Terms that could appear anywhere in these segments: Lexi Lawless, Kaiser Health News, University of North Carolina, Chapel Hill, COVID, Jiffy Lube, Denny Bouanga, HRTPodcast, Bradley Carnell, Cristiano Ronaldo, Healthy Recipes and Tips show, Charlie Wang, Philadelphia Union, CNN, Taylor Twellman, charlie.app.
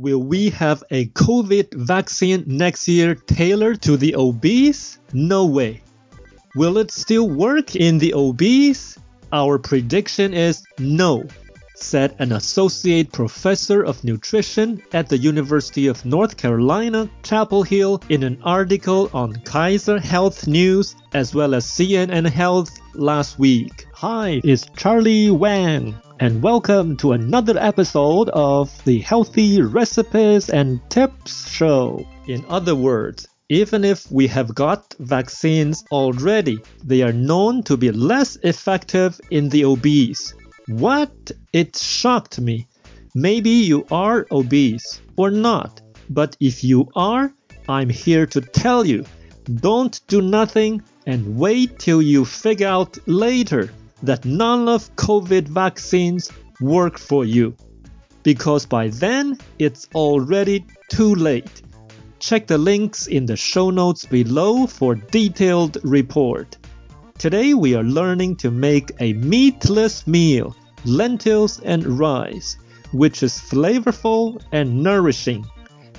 Will we have a COVID vaccine next year tailored to the obese? No way. Will it still work in the obese? Our prediction is no, said an associate professor of nutrition at the University of North Carolina, Chapel Hill, in an article on Kaiser Health News as well as CNN Health last week. Hi, it's Charlie Wang, and welcome to another episode of the Healthy Recipes and Tips show. In other words, even if we have got vaccines already, they are known to be less effective in the obese. What? It shocked me. Maybe you are obese or not, but if you are, I'm here to tell you, don't do nothing and wait till you figure out later that none of COVID vaccines work for you. Because by then, it's already too late. Check the links in the show notes below for detailed report. Today we are learning to make a meatless meal, lentils and rice, which is flavorful and nourishing.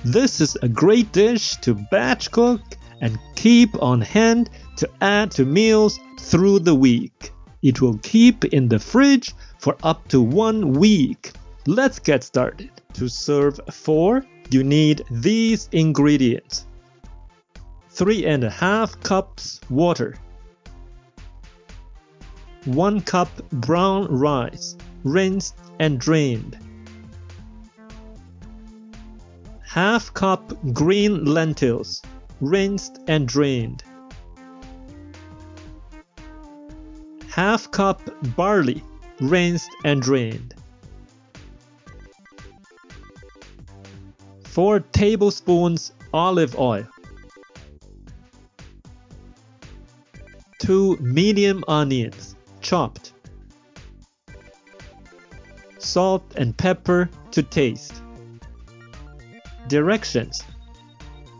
This is a great dish to batch cook and keep on hand to add to meals through the week. It will keep in the fridge for up to 1 week. Let's get started. To serve 4, you need these ingredients: 3.5 cups water, 1 cup brown rice, rinsed and drained, half cup green lentils, rinsed and drained, half cup barley, rinsed and drained, 4 tablespoons olive oil, 2 medium onions, chopped, salt and pepper to taste. Directions: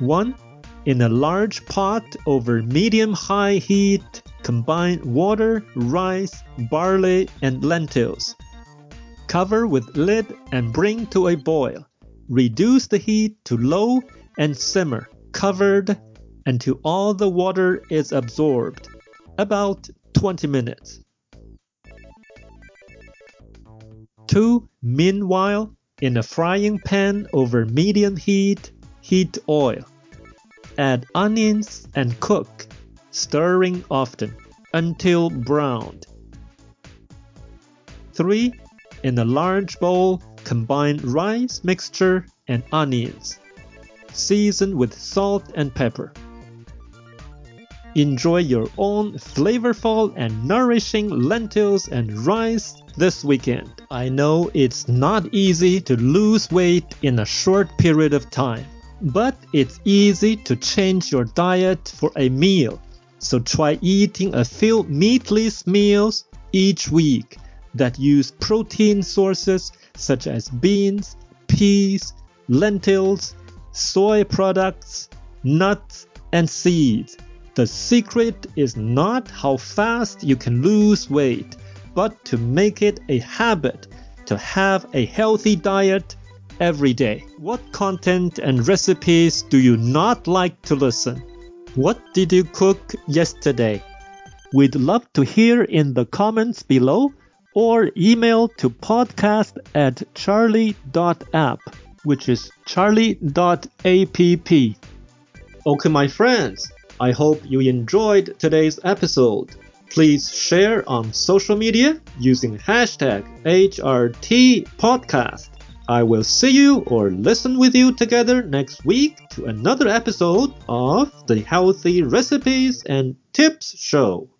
1. In a large pot over medium-high heat, combine water, rice, barley, and lentils. Cover with lid and bring to a boil. Reduce the heat to low and simmer, covered, until all the water is absorbed, about 20 minutes. 2. Meanwhile, in a frying pan over medium heat, heat oil. Add onions and cook, stirring often, until browned. 3. In a large bowl, combine rice mixture and onions. Season with salt and pepper. Enjoy your own flavorful and nourishing lentils and rice this weekend. I know it's not easy to lose weight in a short period of time, but it's easy to change your diet for a meal. So try eating a few meatless meals each week that use protein sources such as beans, peas, lentils, soy products, nuts, and seeds. The secret is not how fast you can lose weight, but to make it a habit to have a healthy diet every day. What content and recipes do you not like to listen? What did you cook yesterday? We'd love to hear in the comments below, or email to podcast@charlie.app, which is charlie.app. Okay, my friends, I hope you enjoyed today's episode. Please share on social media using hashtag HRTPodcast. I will see you or listen with you together next week to another episode of the Healthy Recipes and Tips show.